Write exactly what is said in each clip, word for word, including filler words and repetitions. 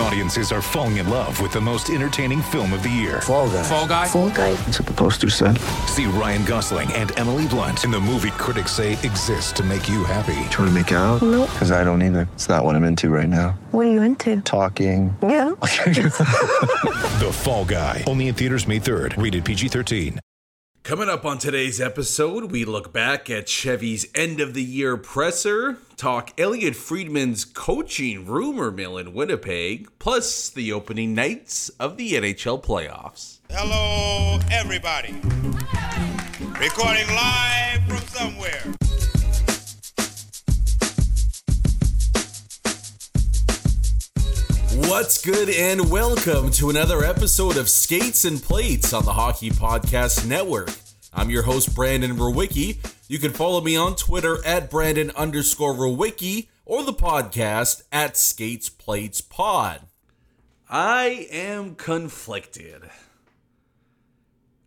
Audiences are falling in love with the most entertaining film of the year. Fall Guy. Fall Guy. Fall Guy. That's what the poster said. See Ryan Gosling and Emily Blunt in the movie critics say exists to make you happy. Trying to make it out? Nope. Because I don't either. It's not what I'm into right now. What are you into? Talking. Yeah. The Fall Guy. Only in theaters May third. Rated P G thirteen. Coming up on today's episode, we look back at Chevy's end-of-the-year presser, talk Elliot Friedman's coaching rumor mill in Winnipeg, plus the opening nights of the N H L playoffs. Hello, everybody. Hi. Recording live from somewhere. What's good, and welcome to another episode of Skates and Plates on the Hockey Podcast Network. I'm your host, Brandon Rowicki. You can follow me on Twitter at Brandon underscore Rowicki or the podcast at Skates Plates Pod. I am conflicted.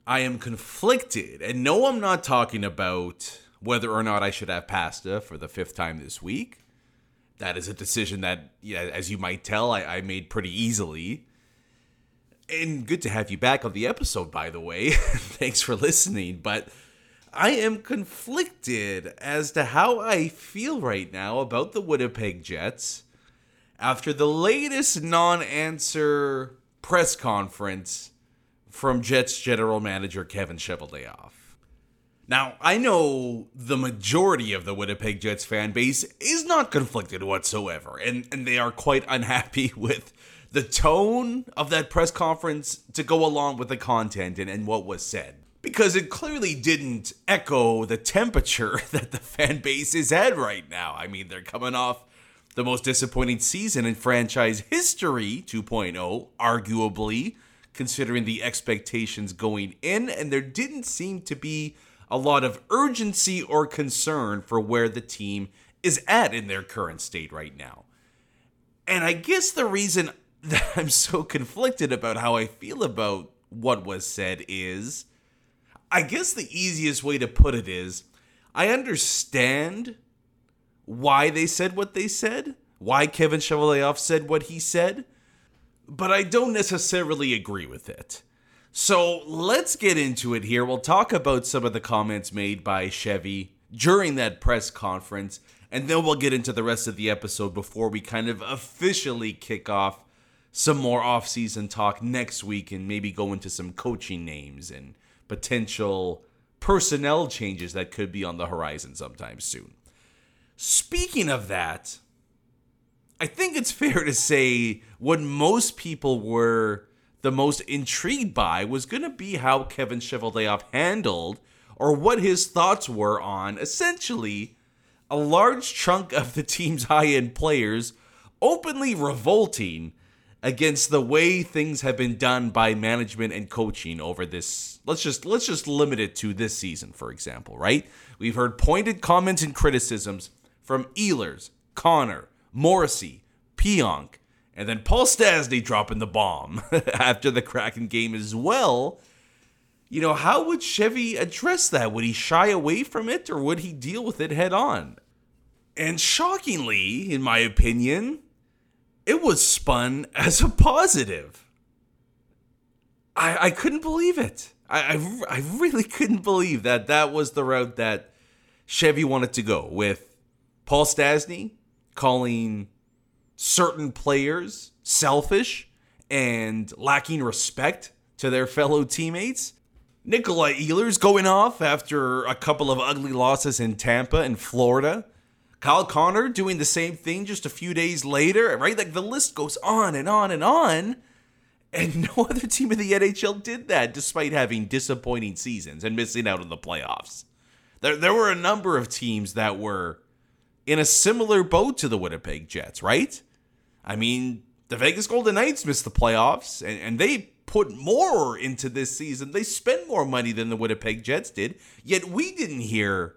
I am conflicted. And no, I'm not talking about whether or not I should have pasta for the fifth time this week. That is a decision that, yeah, as you might tell, I, I made pretty easily. And good to have you back on the episode, by the way. Thanks for listening. But I am conflicted as to how I feel right now about the Winnipeg Jets after the latest non-answer press conference from Jets general manager Kevin Sheveldayoff. Now, I know the majority of the Winnipeg Jets fan base is not conflicted whatsoever, and, and they are quite unhappy with the tone of that press conference to go along with the content and, and what was said, because it clearly didn't echo the temperature that the fan base is at right now. I mean, they're coming off the most disappointing season in franchise history, two point oh, arguably, considering the expectations going in, and there didn't seem to be a lot of urgency or concern for where the team is at in their current state right now. And I guess the reason that I'm so conflicted about how I feel about what was said is, I guess the easiest way to put it is, I understand why they said what they said, why Kevin Sheveldayoff said what he said, but I don't necessarily agree with it. So let's get into it here. We'll talk about some of the comments made by Chevy during that press conference, and then we'll get into the rest of the episode before we kind of officially kick off some more off-season talk next week and maybe go into some coaching names and potential personnel changes that could be on the horizon sometime soon. Speaking of that, I think it's fair to say what most people were the most intrigued by was going to be how Kevin Sheveldayoff handled or what his thoughts were on essentially a large chunk of the team's high-end players openly revolting against the way things have been done by management and coaching over this. Let's just let's just limit it to this season, for example, right? We've heard pointed comments and criticisms from Ehlers, Connor, Morrissey, Pionk, and then Paul Stasny dropping the bomb after the Kraken game as well. You know, how would Chevy address that? Would he shy away from it, or would he deal with it head on? And shockingly, in my opinion, it was spun as a positive. I I couldn't believe it. I, I, I really couldn't believe that that was the route that Chevy wanted to go, with Paul Stasny calling certain players selfish and lacking respect to their fellow teammates. Nikolaj Ehlers going off after a couple of ugly losses in Tampa and Florida. Kyle Connor doing the same thing just a few days later, right? Like the list goes on and on and on. And no other team in the N H L did that, despite having disappointing seasons and missing out on the playoffs. There, there were a number of teams that were in a similar boat to the Winnipeg Jets, right? I mean, the Vegas Golden Knights missed the playoffs, and, and they put more into this season. They spent more money than the Winnipeg Jets did, yet we didn't hear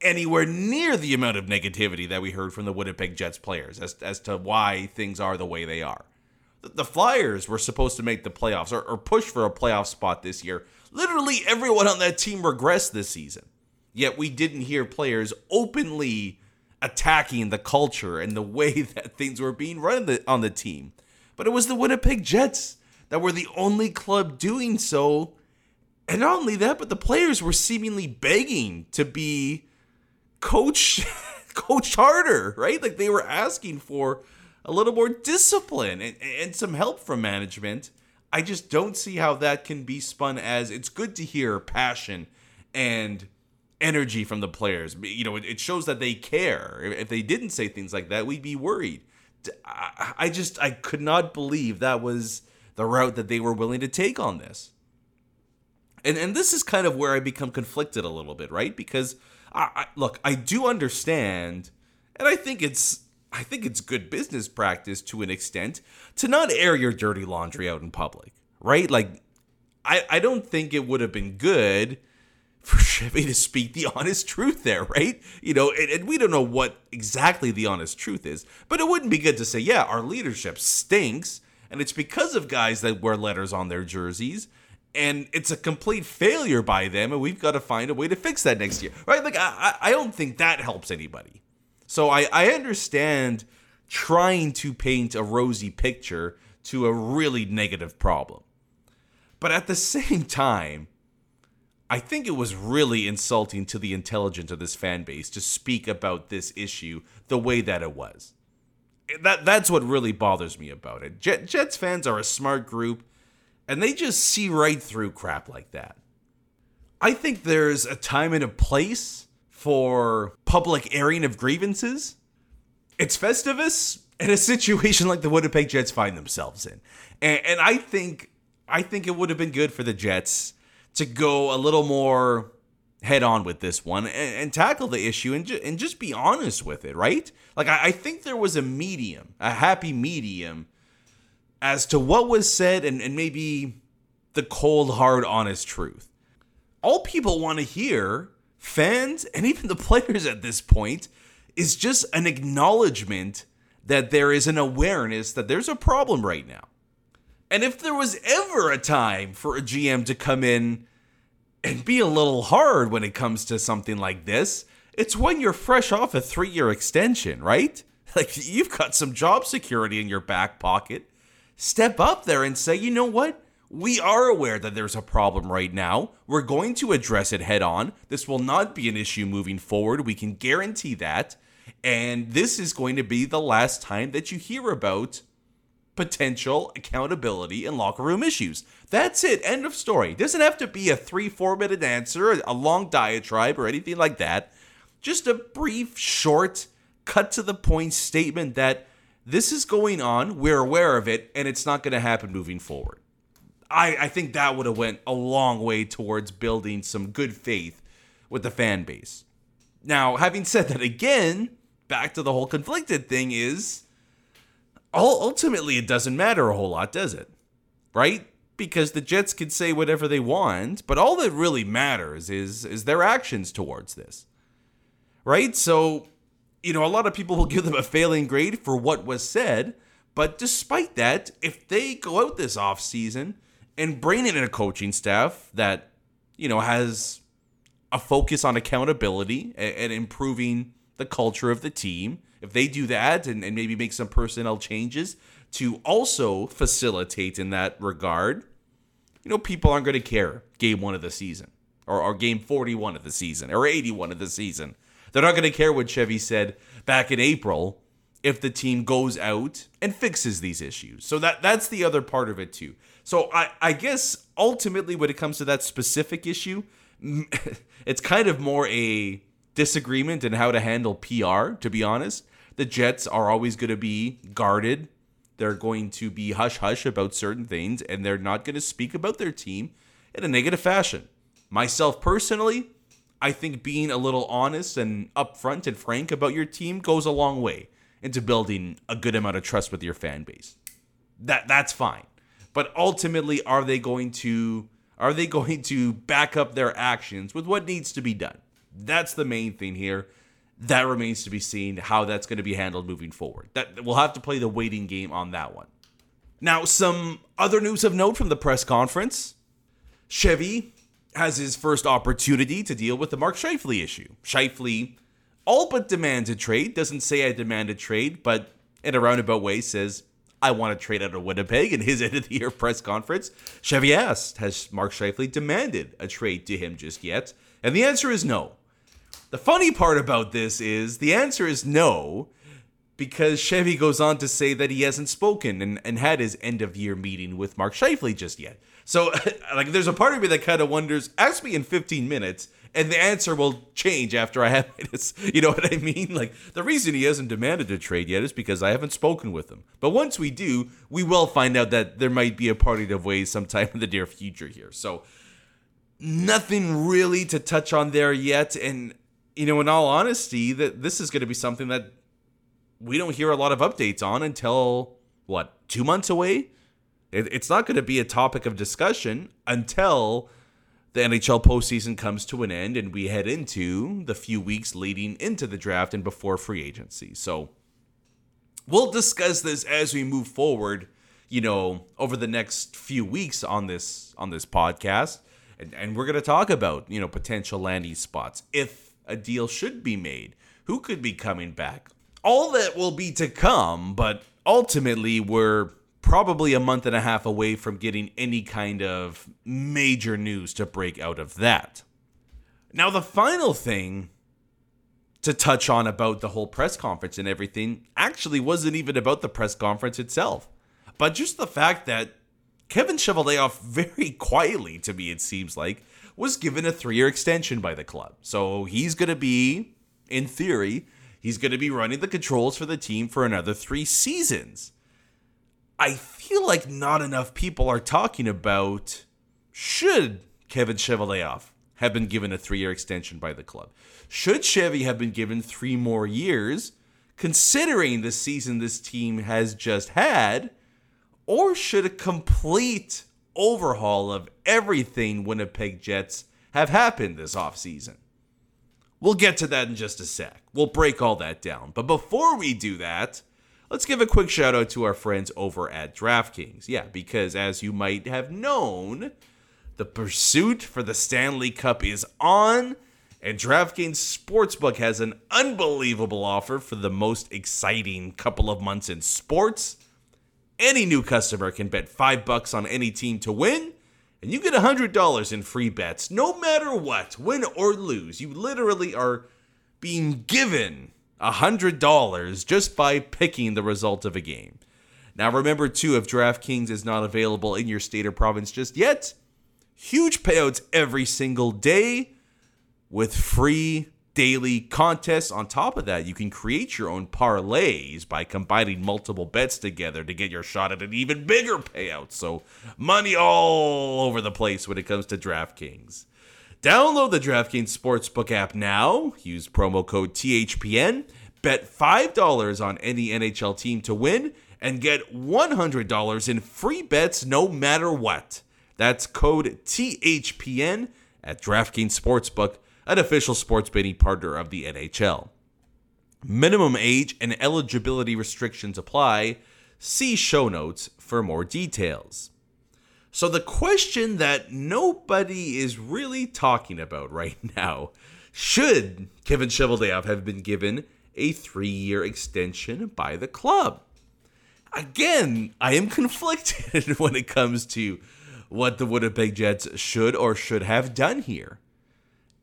anywhere near the amount of negativity that we heard from the Winnipeg Jets players as, as to why things are the way they are. The Flyers were supposed to make the playoffs or, or push for a playoff spot this year. Literally everyone on that team regressed this season. Yet we didn't hear players openly attacking the culture and the way that things were being run the, on the team. But it was the Winnipeg Jets that were the only club doing so. And not only that, but the players were seemingly begging to be coached, coached harder, right? Like they were asking for a little more discipline and, and some help from management. I just don't see how that can be spun as it's good to hear passion and energy from the players. You know, it, it shows that they care. If they didn't say things like that, we'd be worried. I, I just, I could not believe that was the route that they were willing to take on this. And and this is kind of where I become conflicted a little bit, right? Because, I, I look, I do understand, and I think it's, I think it's good business practice to an extent to not air your dirty laundry out in public, right? Like, I, I don't think it would have been good for Chevy to speak the honest truth there, right? You know, and, and we don't know what exactly the honest truth is, but it wouldn't be good to say, yeah, our leadership stinks, and it's because of guys that wear letters on their jerseys, and it's a complete failure by them, and we've got to find a way to fix that next year, right? Like, I, I don't think that helps anybody. So I, I understand trying to paint a rosy picture to a really negative problem. But at the same time, I think it was really insulting to the intelligence of this fan base to speak about this issue the way that it was. That That's what really bothers me about it. Jet, Jets fans are a smart group, and they just see right through crap like that. I think there's a time and a place for public airing of grievances. It's Festivus in a situation like the Winnipeg Jets find themselves in. And, and I think I think it would have been good for the Jets to go a little more head on with this one and, and tackle the issue and, ju- and just be honest with it, right? Like, I, I think there was a medium, a happy medium as to what was said and, and maybe the cold, hard, honest truth. All people want to hear, fans and even the players at this point, is just an acknowledgement that there is an awareness that there's a problem right now. And if there was ever a time for a G M to come in and be a little hard when it comes to something like this, it's when you're fresh off a three-year extension, right? Like, you've got some job security in your back pocket. Step up there and say, you know what? We are aware that there's a problem right now. We're going to address it head on. This will not be an issue moving forward. We can guarantee that. And this is going to be the last time that you hear about potential accountability and locker room issues. That's it. End of story. Doesn't have to be a three, four minute answer, a long diatribe or anything like that. Just a brief, short, cut to the point statement that this is going on. We're aware of it and it's not going to happen moving forward. I, I think that would have went a long way towards building some good faith with the fan base. Now, having said that again, back to the whole conflicted thing is, ultimately it doesn't matter a whole lot, does it? Right? Because the Jets can say whatever they want, but all that really matters is, is their actions towards this. Right? So, you know, a lot of people will give them a failing grade for what was said, but despite that, if they go out this offseason and bring in a coaching staff that, you know, has a focus on accountability and improving the culture of the team, if they do that and, and maybe make some personnel changes to also facilitate in that regard, you know, people aren't going to care game one of the season or, or game forty-one of the season or eighty-one of the season. They're not going to care what Chevy said back in April if the team goes out and fixes these issues. So that that's the other part of it too. So I, I guess ultimately when it comes to that specific issue, it's kind of more a disagreement in how to handle P R, to be honest. The Jets are always going to be guarded They're going to be hush-hush about certain things, and they're not going to speak about their team in a negative fashion. Myself personally, I think being a little honest and upfront and frank about your team goes a long way into building a good amount of trust with your fan base. That that's fine. But ultimately, are they going to are they going to back up their actions with what needs to be done? That's the main thing here. That remains to be seen how that's going to be handled moving forward. That we'll have to play the waiting game on that one. Now, some other news of note from the press conference. Chevy has his first opportunity to deal with the Mark Scheifele issue. Scheifele all but demands a trade. Doesn't say I demand a trade, but in a roundabout way says, I want to trade out of Winnipeg. In his end-of-the-year press conference, Chevy asked, has Mark Scheifele demanded a trade to him just yet? And the answer is no. The funny part about this is the answer is no, because Chevy goes on to say that he hasn't spoken and, and had his end-of-year meeting with Mark Scheifele just yet. So, like, there's a part of me that kind of wonders, ask me in fifteen minutes, and the answer will change after I have it. You know what I mean? Like, the reason he hasn't demanded a trade yet is because I haven't spoken with him. But once we do, we will find out that there might be a parting of ways sometime in the near future here. So, nothing really to touch on there yet, and... You know, in all honesty, that this is going to be something that we don't hear a lot of updates on until, what, two months away? It's not going to be a topic of discussion until the N H L postseason comes to an end and we head into the few weeks leading into the draft and before free agency. So we'll discuss this as we move forward, you know, over the next few weeks on this on this podcast. And, and we're going to talk about, you know, potential landing spots, if a deal should be made, who could be coming back, all that will be to come. But ultimately, we're probably a month and a half away from getting any kind of major news to break out of that. Now, the final thing to touch on about the whole press conference and everything actually wasn't even about the press conference itself, but just the fact that Kevin Sheveldayoff, very quietly to me, it seems like, was given a three-year extension by the club. So he's going to be, in theory, he's going to be running the controls for the team for another three seasons. I feel like not enough people are talking about, should Kevin Sheveldayoff have been given a three-year extension by the club? Should Chevy have been given three more years, considering the season this team has just had? Or should a complete overhaul of everything Winnipeg Jets have happened this offseason? We'll get to that in just a sec. We'll break all that down. But before we do that, let's give a quick shout out to our friends over at DraftKings. Yeah, because as you might have known, the pursuit for the Stanley Cup is on, and DraftKings Sportsbook has an unbelievable offer for the most exciting couple of months in sports. Any new customer can bet five bucks on any team to win, and you get one hundred dollars in free bets no matter what, win or lose. You literally are being given one hundred dollars just by picking the result of a game. Now remember too, if DraftKings is not available in your state or province just yet, huge payouts every single day with free daily contests. On top of that, you can create your own parlays by combining multiple bets together to get your shot at an even bigger payout. So money all over the place when it comes to DraftKings. Download the DraftKings Sportsbook app now. Use promo code T H P N. Bet five dollars on any N H L team to win and get one hundred dollars in free bets no matter what. That's code T H P N at DraftKings Sportsbook, an official sports betting partner of the N H L. Minimum age and eligibility restrictions apply. See show notes for more details. So the question that nobody is really talking about right now, should Kevin Sheveldayoff have been given a three-year extension by the club? Again, I am conflicted when it comes to what the Winnipeg Jets should or should have done here.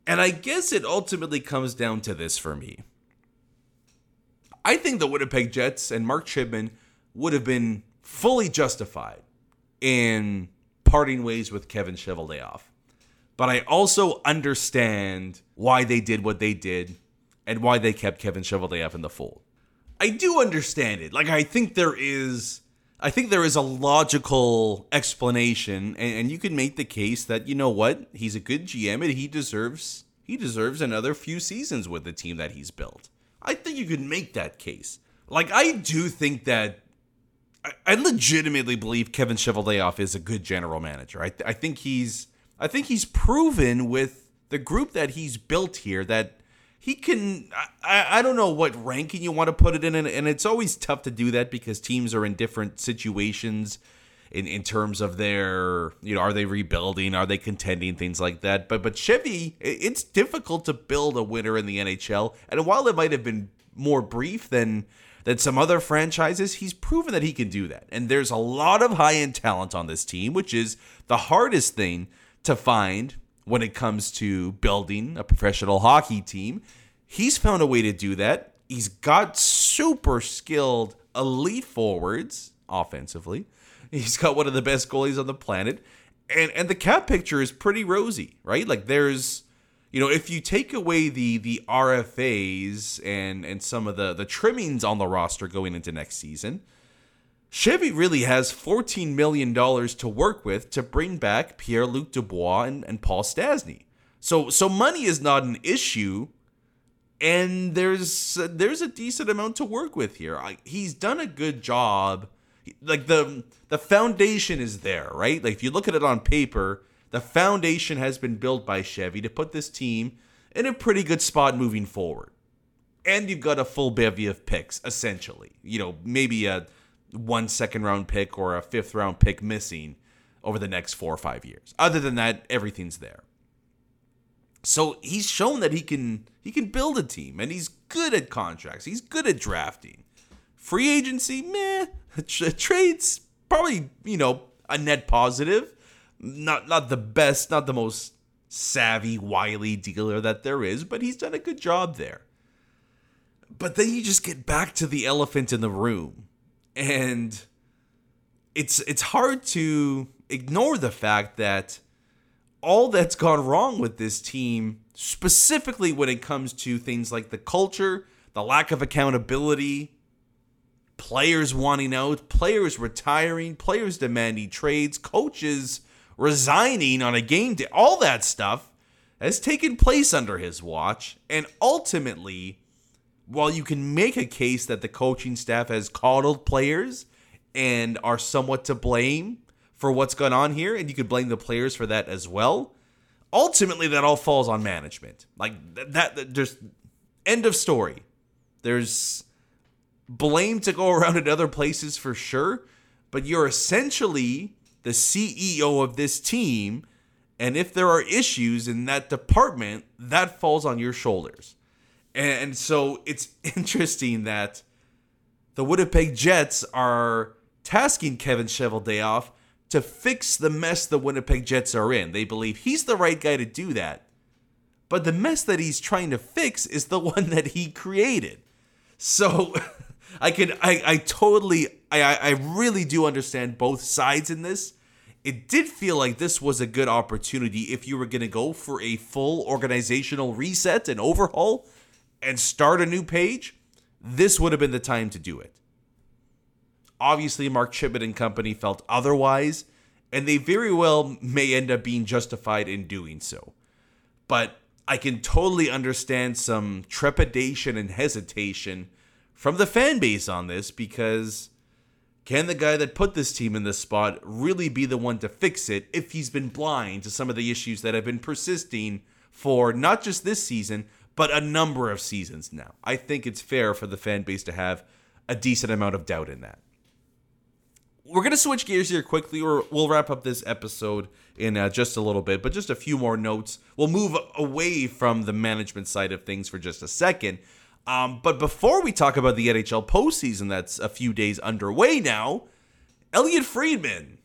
And I guess it ultimately comes down to this for me. I think the Winnipeg Jets and Mark Chipman would have been fully justified in parting ways with Kevin Sheveldayoff. But I also understand why they did what they did and why they kept Kevin Sheveldayoff in the fold. I do understand it. Like, I think there is I think there is a logical explanation, and, and you can make the case that, you know what, he's a good G M and he deserves he deserves another few seasons with the team that he's built. I think you could make that case. Like, I do think that I, I legitimately believe Kevin Sheveldayoff is a good general manager. I, th- I think he's I think he's proven with the group that he's built here that he can, I, I don't know what ranking you want to put it in, and, and it's always tough to do that because teams are in different situations in, in terms of their, you know, are they rebuilding, are they contending, things like that. But but Chevy, it's difficult to build a winner in the N H L, and while it might have been more brief than, than some other franchises, he's proven that he can do that. And there's a lot of high-end talent on this team, which is the hardest thing to find when it comes to building a professional hockey team. He's found a way to do that. He's got super skilled elite forwards offensively. He's got one of the best goalies on the planet. And and the cap picture is pretty rosy, right? Like there's, you know, if you take away the the R F As and, and some of the, the trimmings on the roster going into next season, Chevy really has fourteen million dollars to work with to bring back Pierre-Luc Dubois and, and Paul Stasny. So so money is not an issue, and there's there's a decent amount to work with here. I, he's done a good job. Like, the the foundation is there, right? Like, if you look at it on paper, the foundation has been built by Chevy to put this team in a pretty good spot moving forward. And you've got a full bevy of picks, essentially. You know, maybe a one second round pick or a fifth round pick missing over the next four or five years. Other than that, everything's there. So he's shown that he can he can build a team, and he's good at contracts. He's good at drafting. Free agency, meh. Trades, probably, you know, a net positive. Not not the best, not the most savvy, wily dealer that there is, but he's done a good job there. But then you just get back to the elephant in the room. And it's it's hard to ignore the fact that all that's gone wrong with this team, specifically when it comes to things like the culture, the lack of accountability, players wanting out, players retiring, players demanding trades, coaches resigning on a game day, all that stuff has taken place under his watch. And ultimately, while you can make a case that the coaching staff has coddled players and are somewhat to blame for what's gone on here, and you could blame the players for that as well, ultimately that all falls on management. Like that, that just end of story. There's blame to go around at other places for sure, but you're essentially the C E O of this team, and if there are issues in that department, that falls on your shoulders. And so it's interesting that the Winnipeg Jets are tasking Kevin Sheveldayoff to fix the mess the Winnipeg Jets are in. They believe he's the right guy to do that. But the mess that he's trying to fix is the one that he created. So I could, I, I totally, I, I really do understand both sides in this. It did feel like this was a good opportunity if you were going to go for a full organizational reset and overhaul and start a new page, this would have been the time to do it. Obviously, Mark Chipman and company felt otherwise, and they very well may end up being justified in doing so. But I can totally understand some trepidation and hesitation from the fan base on this, because can the guy that put this team in this spot really be the one to fix it if he's been blind to some of the issues that have been persisting for not just this season, but a number of seasons now? I think it's fair for the fan base to have a decent amount of doubt in that. We're going to switch gears here quickly, or we'll wrap up this episode in uh, just a little bit, but just a few more notes. We'll move away from the management side of things for just a second. Um, but before we talk about the N H L postseason that's a few days underway now, Elliot Friedman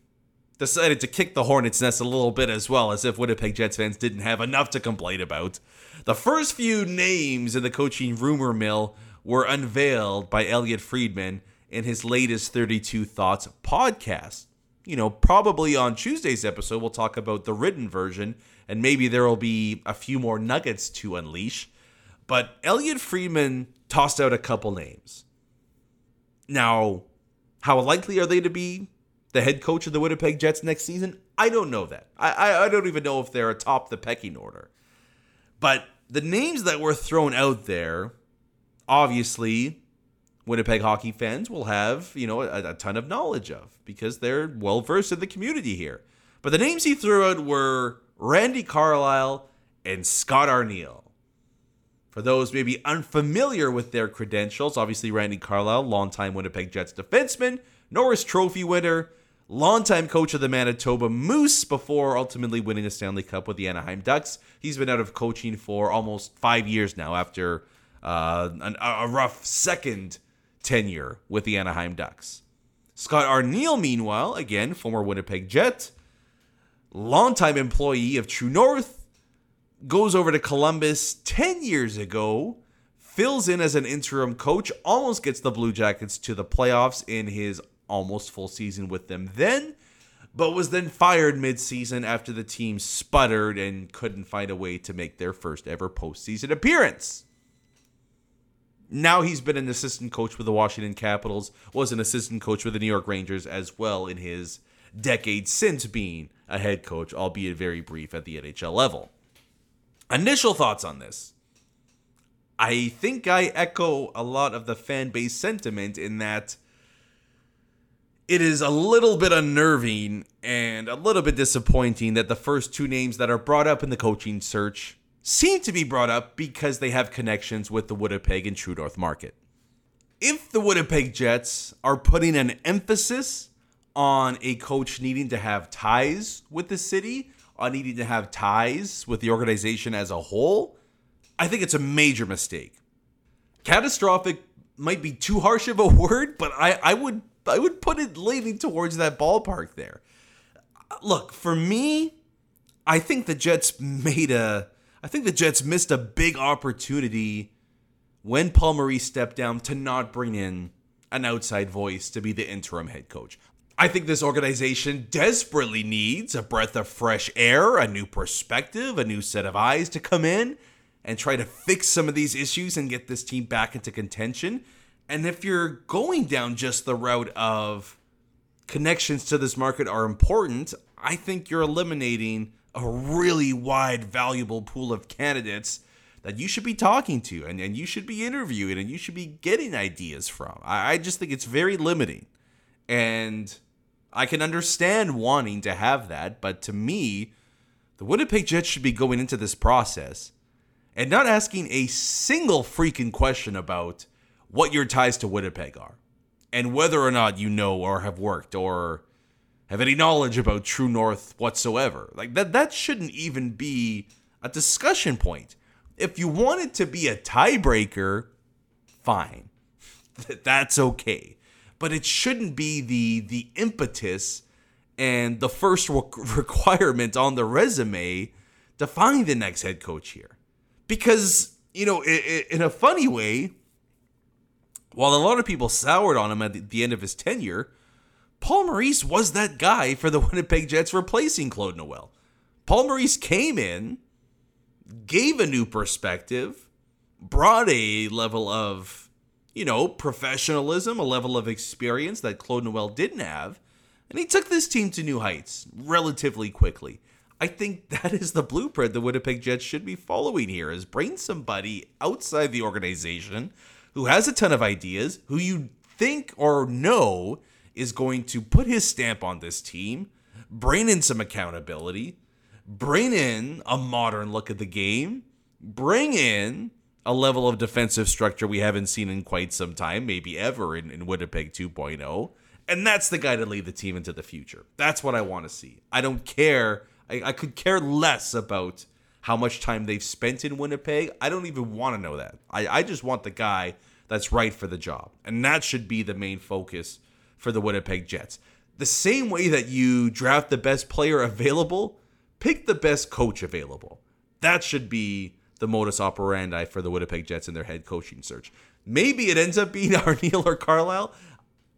decided to kick the Hornets' nest a little bit as well, as if Winnipeg Jets fans didn't have enough to complain about. The first few names in the coaching rumor mill were unveiled by Elliot Friedman in his latest thirty-two Thoughts podcast. You know, probably on Tuesday's episode, we'll talk about the written version, and maybe there will be a few more nuggets to unleash. But Elliot Friedman tossed out a couple names. Now, How likely are they to be the head coach of the Winnipeg Jets next season? I don't know that. I, I, I don't even know if they're atop the pecking order. But the names that were thrown out there, obviously, Winnipeg hockey fans will have, you know, a, a ton of knowledge of because they're well-versed in the community here. But the names he threw out were Randy Carlyle and Scott Arniel. For those maybe unfamiliar with their credentials, obviously Randy Carlyle, longtime Winnipeg Jets defenseman, Norris Trophy winner, longtime coach of the Manitoba Moose before ultimately winning the Stanley Cup with the Anaheim Ducks. He's been out of coaching for almost five years now after uh, an, a rough second tenure with the Anaheim Ducks. Scott Arniel, meanwhile, again, former Winnipeg Jet, longtime employee of True North, goes over to Columbus ten years ago, fills in as an interim coach, almost gets the Blue Jackets to the playoffs in his almost full season with them then, but was then fired mid-season after the team sputtered and couldn't find a way to make their first ever postseason appearance. Now he's been an assistant coach with the Washington Capitals, was an assistant coach with the New York Rangers as well in his decade since being a head coach, albeit very brief at the N H L level. Initial thoughts on this. I think I echo a lot of the fan base sentiment in that it is a little bit unnerving and a little bit disappointing that the first two names that are brought up in the coaching search seem to be brought up because they have connections with the Winnipeg and True North market. If the Winnipeg Jets are putting an emphasis on a coach needing to have ties with the city, on needing to have ties with the organization as a whole, I think it's a major mistake. Catastrophic might be too harsh of a word, but I, I would I would put it leaning towards that ballpark there. Look, for me, I think the Jets made a I think the Jets missed a big opportunity when Paul Maurice stepped down to not bring in an outside voice to be the interim head coach. I think this organization desperately needs a breath of fresh air, a new perspective, a new set of eyes to come in and try to fix some of these issues and get this team back into contention. And if you're going down just the route of connections to this market are important, I think you're eliminating a really wide, valuable pool of candidates that you should be talking to and, and you should be interviewing and you should be getting ideas from. I, I just think it's very limiting. And I can understand wanting to have that, but to me, the Winnipeg Jets should be going into this process and not asking a single freaking question about what your ties to Winnipeg are and whether or not you know or have worked or have any knowledge about True North whatsoever. Like that, that shouldn't even be a discussion point. If you want it to be a tiebreaker, fine. That's okay. But it shouldn't be the the impetus and the first requirement on the resume to find the next head coach here. Because, you know, in a funny way, while a lot of people soured on him at the end of his tenure, Paul Maurice was that guy for the Winnipeg Jets replacing Claude Noel. Paul Maurice came in, gave a new perspective, brought a level of, you know, professionalism, a level of experience that Claude Noel didn't have, and he took this team to new heights relatively quickly. I think that is the blueprint the Winnipeg Jets should be following here, is bring somebody outside the organization who has a ton of ideas, who you think or know is going to put his stamp on this team, bring in some accountability, bring in a modern look at the game, bring in a level of defensive structure we haven't seen in quite some time, maybe ever in, in Winnipeg two point oh. And that's the guy to lead the team into the future. That's what I want to see. I don't care. I, I could care less about how much time they've spent in Winnipeg. I don't even want to know that. I, I just want the guy that's right for the job. And that should be the main focus for the Winnipeg Jets. The same way that you draft the best player available, pick the best coach available. That should be the modus operandi for the Winnipeg Jets in their head coaching search. Maybe it ends up being Arniel or Carlyle.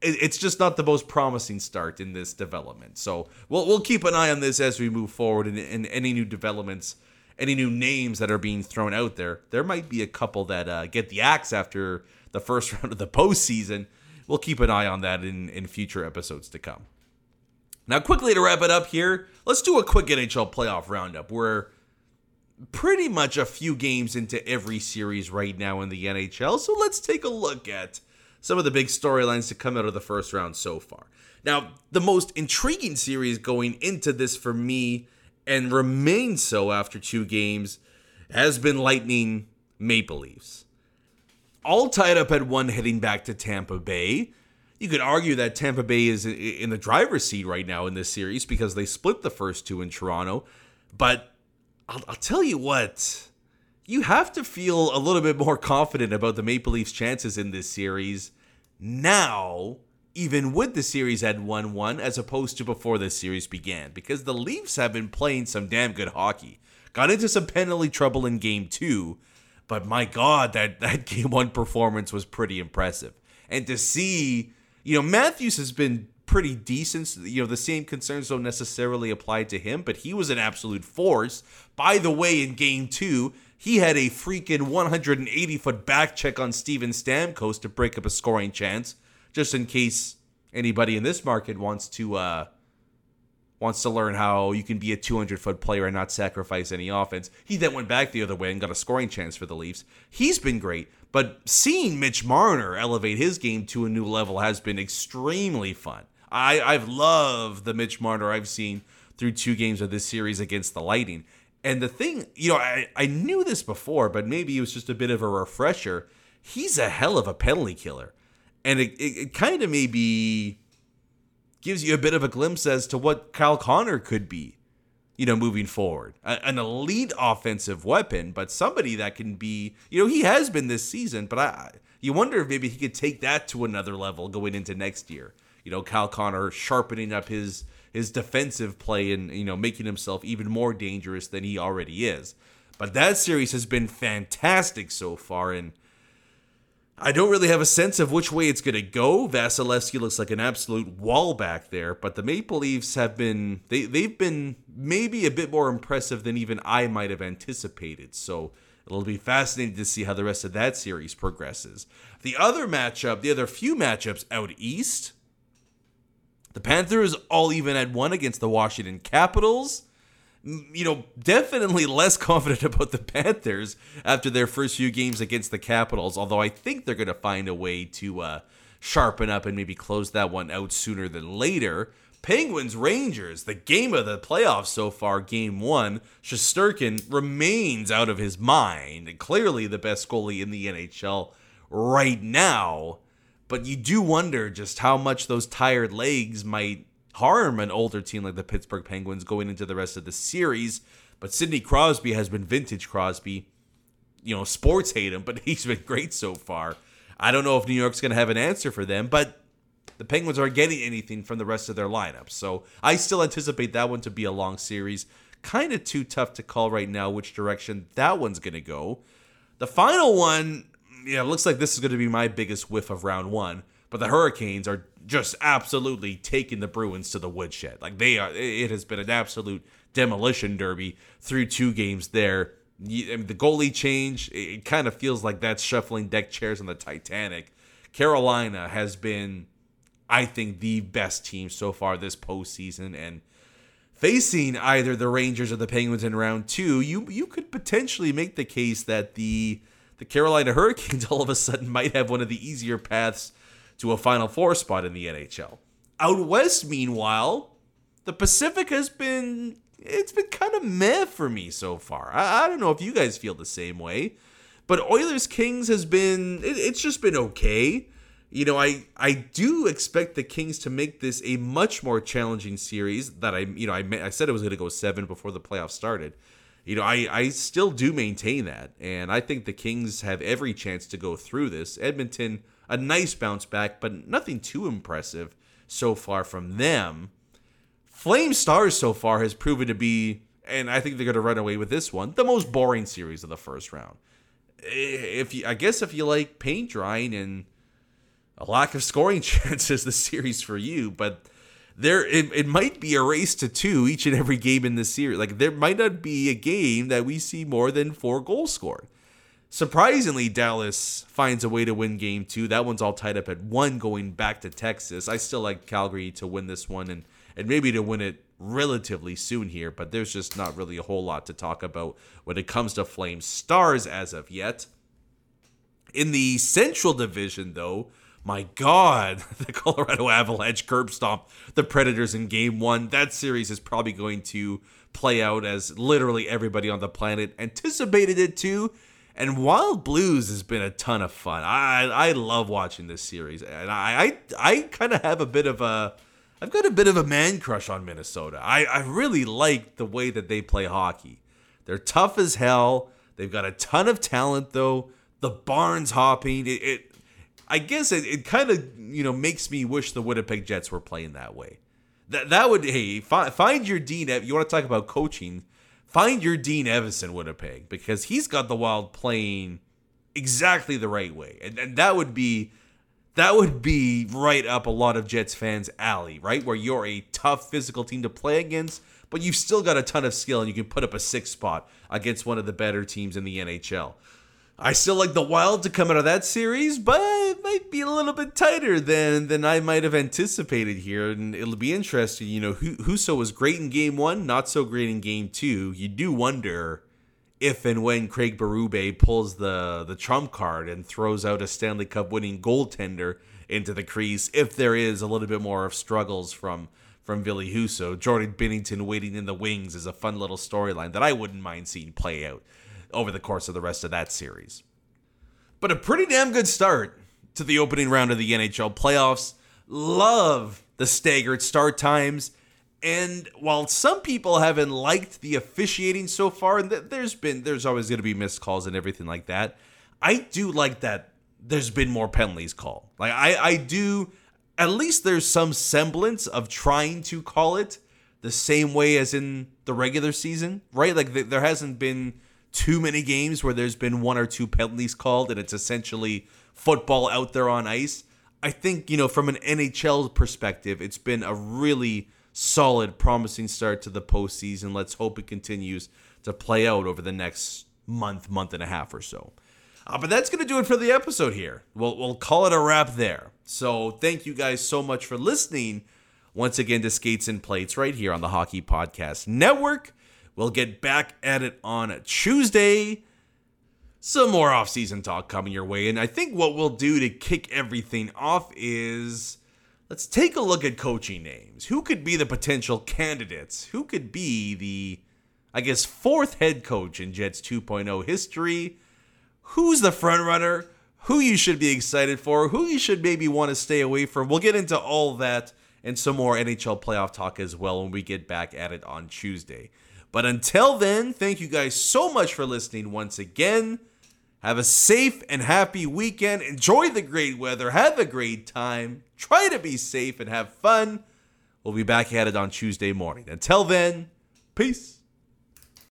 It's just not the most promising start in this development. So we'll we'll keep an eye on this as we move forward. And, and any new developments, any new names that are being thrown out there, there might be a couple that uh, get the axe after the first round of the postseason, we'll keep an eye on that in, in future episodes to come. Now, quickly to wrap it up here, let's do a quick N H L playoff roundup. We're pretty much a few games into every series right now in the N H L, so let's take a look at some of the big storylines to come out of the first round so far. Now, the most intriguing series going into this for me, and remains so after two games, has been Lightning Maple Leafs. All tied up at one heading back to Tampa Bay. You could argue that Tampa Bay is in the driver's seat right now in this series because they split the first two in Toronto. But I'll, I'll tell you what, you have to feel a little bit more confident about the Maple Leafs' chances in this series now, even with the series at one one, as opposed to before this series began, because the Leafs have been playing some damn good hockey. Got into some penalty trouble in game two, but my God, that, that game one performance was pretty impressive. And to see... You know, Matthews has been pretty decent. You know, the same concerns don't necessarily apply to him, but he was an absolute force. By the way, in game two, he had a freaking one hundred eighty foot back check on Steven Stamkos to break up a scoring chance, just in case anybody in this market wants to uh, wants to learn how you can be a two hundred foot player and not sacrifice any offense. He then went back the other way and got a scoring chance for the Leafs. He's been great. But seeing Mitch Marner elevate his game to a new level has been extremely fun. I, I've loved the Mitch Marner I've seen through two games of this series against the Lightning. And the thing, you know, I, I knew this before, but maybe it was just a bit of a refresher. He's a hell of a penalty killer. And it, it, it kind of maybe gives you a bit of a glimpse as to what Kyle Connor could be, you know, moving forward. An elite offensive weapon, but somebody that can be, you know, he has been this season, but I, you wonder if maybe he could take that to another level going into next year. You know, Kyle Connor sharpening up his his defensive play and, you know, making himself even more dangerous than he already is. But that series has been fantastic so far, and I don't really have a sense of which way it's going to go. Vasilevsky looks like an absolute wall back there, but the Maple Leafs have been, they, they've been maybe a bit more impressive than even I might have anticipated. So it'll be fascinating to see how the rest of that series progresses. The other matchup, the other few matchups out east, the Panthers all even at one against the Washington Capitals. You know, definitely less confident about the Panthers after their first few games against the Capitals, although I think they're going to find a way to uh, sharpen up and maybe close that one out sooner than later. Penguins Rangers, the game of the playoffs so far, game one. Shesterkin remains out of his mind, and clearly the best goalie in the N H L right now. But you do wonder just how much those tired legs might harm an older team like the Pittsburgh Penguins going into the rest of the series. But Sidney Crosby has been vintage Crosby. You know, sports hate him, but he's been great so far. I don't know if New York's going to have an answer for them, but the Penguins aren't getting anything from the rest of their lineup. So I still anticipate that one to be a long series. Kind of too tough to call right now which direction that one's going to go. The final one, yeah, it looks like this is going to be my biggest whiff of round one. But the Hurricanes are just absolutely taking the Bruins to the woodshed. Like they are, it has been an absolute demolition derby through two games there. You, I mean, the goalie change, it, it kind of feels like that's shuffling deck chairs on the Titanic. Carolina has been, I think, the best team so far this postseason. And facing either the Rangers or the Penguins in round two, you you could potentially make the case that the the Carolina Hurricanes all of a sudden might have one of the easier paths to a Final Four spot in the N H L. Out west, meanwhile, the Pacific has been, it's been kind of meh for me so far. I, I don't know if you guys feel the same way, but Oilers-Kings has been, it, it's just been okay. You know, I, I do expect the Kings to make this a much more challenging series that I, you know, I, I said it was going to go seven before the playoffs started. You know, I, I still do maintain that, and I think the Kings have every chance to go through this. Edmonton, a nice bounce back, but nothing too impressive so far from them. Flame Stars so far has proven to be, and I think they're going to run away with this one, the most boring series of the first round. If you, I guess if you like paint drying and a lack of scoring chances, the series for you, but there it, it might be a race to two each and every game in this series. Like there might not be a game that we see more than four goals scored. Surprisingly, Dallas finds a way to win game two. That one's all tied up at one going back to Texas. I still like Calgary to win this one and, and maybe to win it relatively soon here, but there's just not really a whole lot to talk about when it comes to Flame Stars as of yet. In the Central Division, though, my God, the Colorado Avalanche curb stomped the Predators in game one. That series is probably going to play out as literally everybody on the planet anticipated it to. And Wild Blues has been a ton of fun. I I love watching this series. And I I, I kind of have a bit of a, I've got a bit of a man crush on Minnesota. I, I really like the way that they play hockey. They're tough as hell. They've got a ton of talent, though. The barn's hopping. It, it I guess it, it kind of, you know, makes me wish the Winnipeg Jets were playing that way. That that would, hey, fi- find your Dean. You want to talk about coaching? Find your Dean Evison, Winnipeg, because he's got the Wild playing exactly the right way. And, and that would be that would be right up a lot of Jets fans' alley, right? Where you're a tough physical team to play against, but you've still got a ton of skill and you can put up a six spot against one of the better teams in the N H L. I still like the Wild to come out of that series, but it might be a little bit tighter than than I might have anticipated here. And it'll be interesting. You know, Husso was great in game one, not so great in game two. You do wonder if and when Craig Berube pulls the, the trump card and throws out a Stanley Cup winning goaltender into the crease, if there is a little bit more of struggles from, from Billy Husso. Jordan Binnington waiting in the wings is a fun little storyline that I wouldn't mind seeing play out over the course of the rest of that series. But a pretty damn good start to the opening round of the N H L playoffs. Love the staggered start times. And while some people haven't liked the officiating so far, and there's been there's always going to be missed calls and everything like that, I do like that there's been more penalties called. Like I, I do, at least there's some semblance of trying to call it the same way as in the regular season, right? Like the, there hasn't been too many games where there's been one or two penalties called and it's essentially football out there on ice. I think, you know, from an N H L perspective, it's been a really solid, promising start to the postseason. Let's hope it continues to play out over the next month, month and a half or so. Uh, but that's going to do it for the episode here. We'll, we'll call it a wrap there. So thank you guys so much for listening once again to Skates and Plates right here on the Hockey Podcast Network. We'll get back at it on Tuesday. Some more off-season talk coming your way. And I think what we'll do to kick everything off is let's take a look at coaching names. Who could be the potential candidates? Who could be the, I guess, fourth head coach in Jets two point oh history? Who's the front runner? Who you should be excited for? Who you should maybe want to stay away from? We'll get into all that and some more N H L playoff talk as well when we get back at it on Tuesday. But until then, thank you guys so much for listening once again. Have a safe and happy weekend. Enjoy the great weather. Have a great time. Try to be safe and have fun. We'll be back at it on Tuesday morning. Until then, peace.